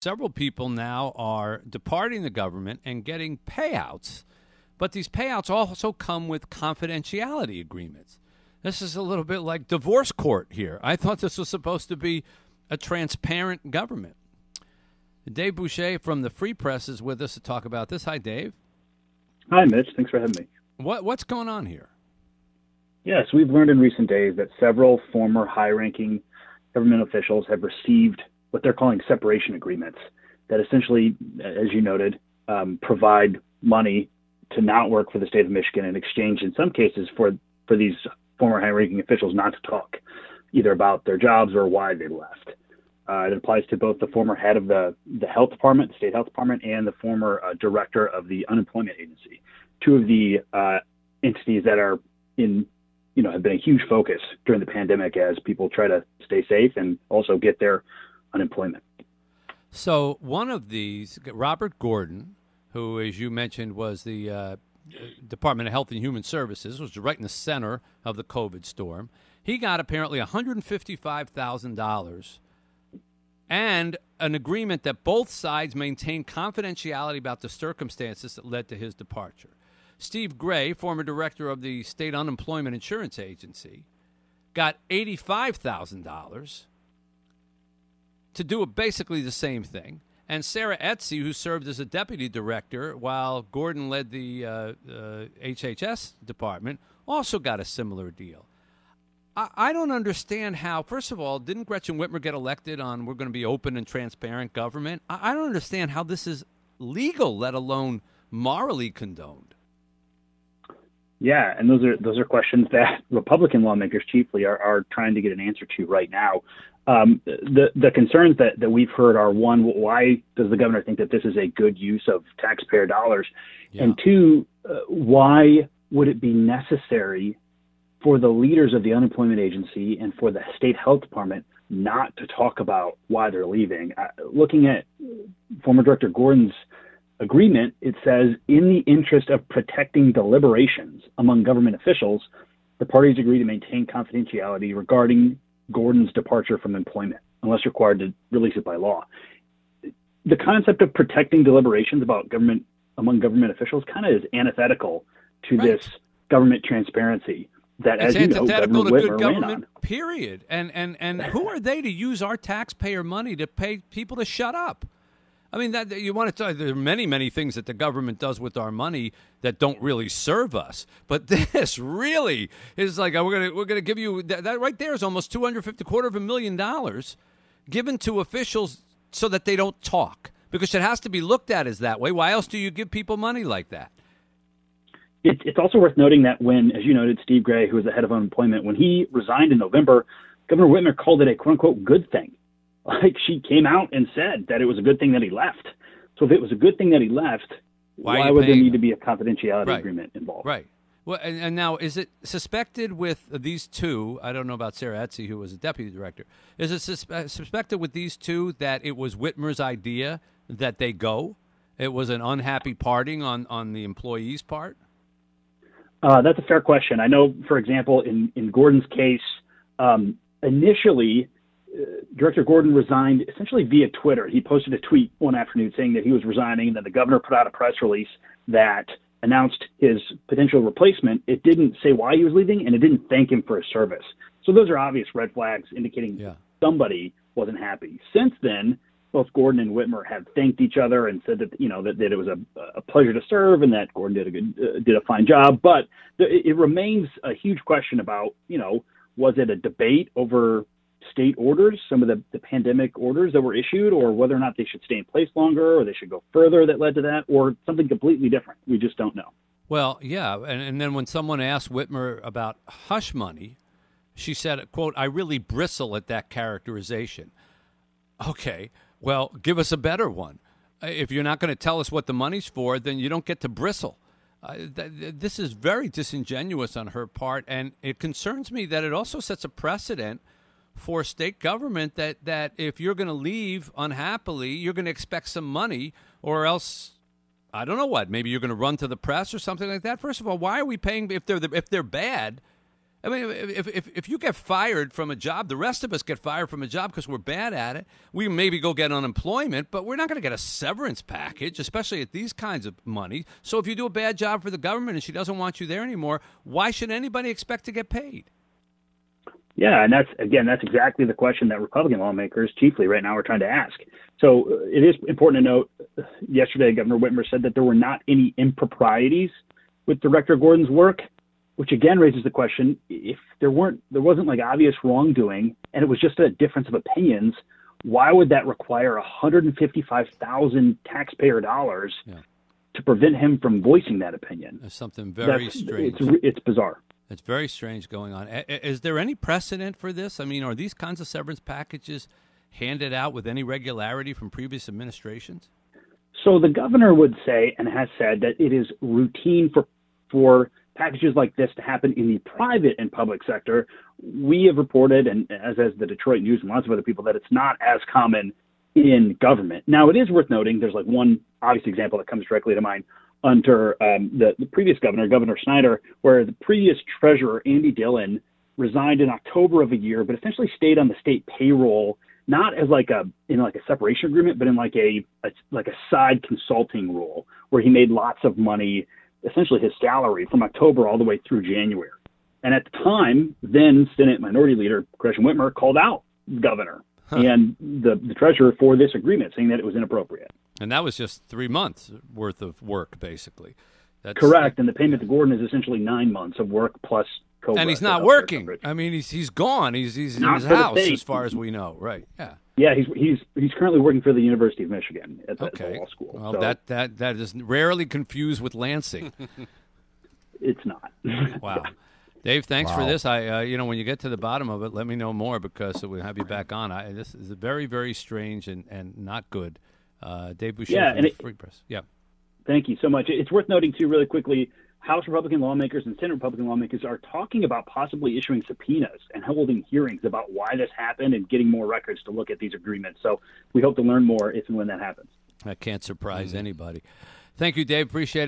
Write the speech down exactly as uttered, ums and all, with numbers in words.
Several people now are departing the government and getting payouts, but these payouts also come with confidentiality agreements. This is a little bit like divorce court here. I thought this was supposed to be a transparent government. Dave Boucher from the Free Press is with us to talk about this. Hi, Dave. Hi, Mitch. Thanks for having me. What What's going on here? Yes, we've learned in recent days that several former high-ranking government officials have received what they're calling separation agreements that essentially, as you noted, um, provide money to not work for the state of Michigan in exchange, in some cases, for, for these former high-ranking officials not to talk either about their jobs or why they left. Uh, it applies to both the former head of the, the health department, state health department, and the former uh, director of the unemployment agency, two of the uh, entities that are in, you know, have been a huge focus during the pandemic as people try to stay safe and also get their unemployment. So one of these, Robert Gordon, who, as you mentioned, was the uh, Department of Health and Human Services, was right in the center of the COVID storm. He got apparently one hundred fifty-five thousand dollars and an agreement that both sides maintain confidentiality about the circumstances that led to his departure. Steve Gray, former director of the State Unemployment Insurance Agency, got eighty-five thousand dollars to do basically the same thing. And Sarah Etzi, who served as a deputy director while Gordon led the uh, uh, H H S department, also got a similar deal. I, I don't understand how, first of all, didn't Gretchen Whitmer get elected on we're going to be open and transparent government? I, I don't understand how this is legal, let alone morally condoned. Yeah, and those are those are questions that Republican lawmakers chiefly are, are trying to get an answer to right now. Um, the the concerns that, that we've heard are, one, why does the governor think that this is a good use of taxpayer dollars? Yeah. And two, uh, why would it be necessary for the leaders of the unemployment agency and for the state health department not to talk about why they're leaving? Uh, looking at former Director Gordon's agreement, it says, in the interest of protecting deliberations among government officials, the parties agree to maintain confidentiality regarding Gordon's departure from employment, unless required to release it by law. The concept of protecting deliberations about government among government officials kind of is antithetical to right. this government transparency that, it's as you know, antithetical to good government, period. And and and who are they to use our taxpayer money to pay people to shut up? I mean, that you want to tell, there are many, many things that the government does with our money that don't really serve us. But this really is like, we're going to we're going to give you that, that right there is almost two hundred fifty quarter of a million dollars given to officials so that they don't talk, because it has to be looked at as that way. Why else do you give people money like that? It, it's also worth noting that when, as you noted, Steve Gray, who was the head of unemployment, when he resigned in November, Governor Whitmer called it a quote unquote good thing. Like, she came out and said that it was a good thing that he left. So if it was a good thing that he left, why, why would there need them? to be a confidentiality right. agreement involved? Right. Well, and, and now is it suspected with these two? I don't know about Sarah Etzi, who was a deputy director. Is it suspe- suspected with these two that it was Whitmer's idea that they go? It was an unhappy parting on, on the employees' part? Uh, that's a fair question. I know, for example, in, in Gordon's case, um, initially – Uh, Director Gordon resigned essentially via Twitter. He posted a tweet one afternoon saying that he was resigning, and then the governor put out a press release that announced his potential replacement. It didn't say why he was leaving, and it didn't thank him for his service. So those are obvious red flags indicating yeah. somebody wasn't happy. Since then, both Gordon and Whitmer have thanked each other and said that, you know, that, that it was a, a pleasure to serve and that Gordon did a good, uh, did a fine job. But th- it remains a huge question about, you know, was it a debate over state orders, some of the, the pandemic orders that were issued, or whether or not they should stay in place longer or they should go further that led to that, or something completely different. We just don't know. Well, yeah. And, and then when someone asked Whitmer about hush money, she said, quote, "I really bristle at that characterization." Okay, well, give us a better one. If you're not going to tell us what the money's for, then you don't get to bristle. Uh, th- th- this is very disingenuous on her part, and it concerns me that it also sets a precedent for state government that, that if you're going to leave unhappily, you're going to expect some money, or else, I don't know what, maybe you're going to run to the press or something like that. First of all, why are we paying if they're the, if they're bad? I mean, if, if if you get fired from a job, the rest of us get fired from a job because we're bad at it. We maybe go get unemployment, but we're not going to get a severance package, especially at these kinds of money. So if you do a bad job for the government and she doesn't want you there anymore, why should anybody expect to get paid? Yeah, and that's, again, that's exactly the question that Republican lawmakers chiefly right now are trying to ask. So it is important to note, yesterday, Governor Whitmer said that there were not any improprieties with Director Gordon's work, which again raises the question, if there weren't, there wasn't like obvious wrongdoing and it was just a difference of opinions, why would that require one hundred fifty-five thousand taxpayer dollars yeah. to prevent him from voicing that opinion? That's something very That's, strange. It's, it's bizarre. It's very strange going on. Is there any precedent for this? I mean, are these kinds of severance packages handed out with any regularity from previous administrations? So the governor would say and has said that it is routine for for packages like this to happen in the private and public sector. We have reported, and as has the Detroit News and lots of other people, that it's not as common in government. Now, it is worth noting, there's like one obvious example that comes directly to mind under um, the, the previous governor, Governor Snyder, where the previous treasurer, Andy Dillon, resigned in October of a year, but essentially stayed on the state payroll, not as like a, in like a separation agreement, but in like a, a like a side consulting role where he made lots of money, essentially his salary, from October all the way through January. And at the time, then Senate Minority Leader Gretchen Whitmer called out the governor huh. and the, the treasurer for this agreement, saying that it was inappropriate. And that was just three months worth of work, basically. That's correct. And the payment to Gordon is essentially nine months of work plus COBRA. And he's not working. I mean, he's he's gone. He's he's not in his house, as far as we know. Right. Yeah. Yeah, he's he's he's currently working for the University of Michigan at the, okay. at the law school. Well, so. that, that, that is rarely confused with Lansing. It's not. Wow. Yeah. Dave, thanks wow. for this. I uh, you know, when you get to the bottom of it, let me know more, because we'll have you back on. I, this is very, very strange and, and not good. Uh, Dave Boucher yeah, from Free Press. Yeah. Thank you so much. It's worth noting, too, really quickly, House Republican lawmakers and Senate Republican lawmakers are talking about possibly issuing subpoenas and holding hearings about why this happened and getting more records to look at these agreements. So we hope to learn more if and when that happens. That can't surprise mm-hmm. anybody. Thank you, Dave. Appreciate it.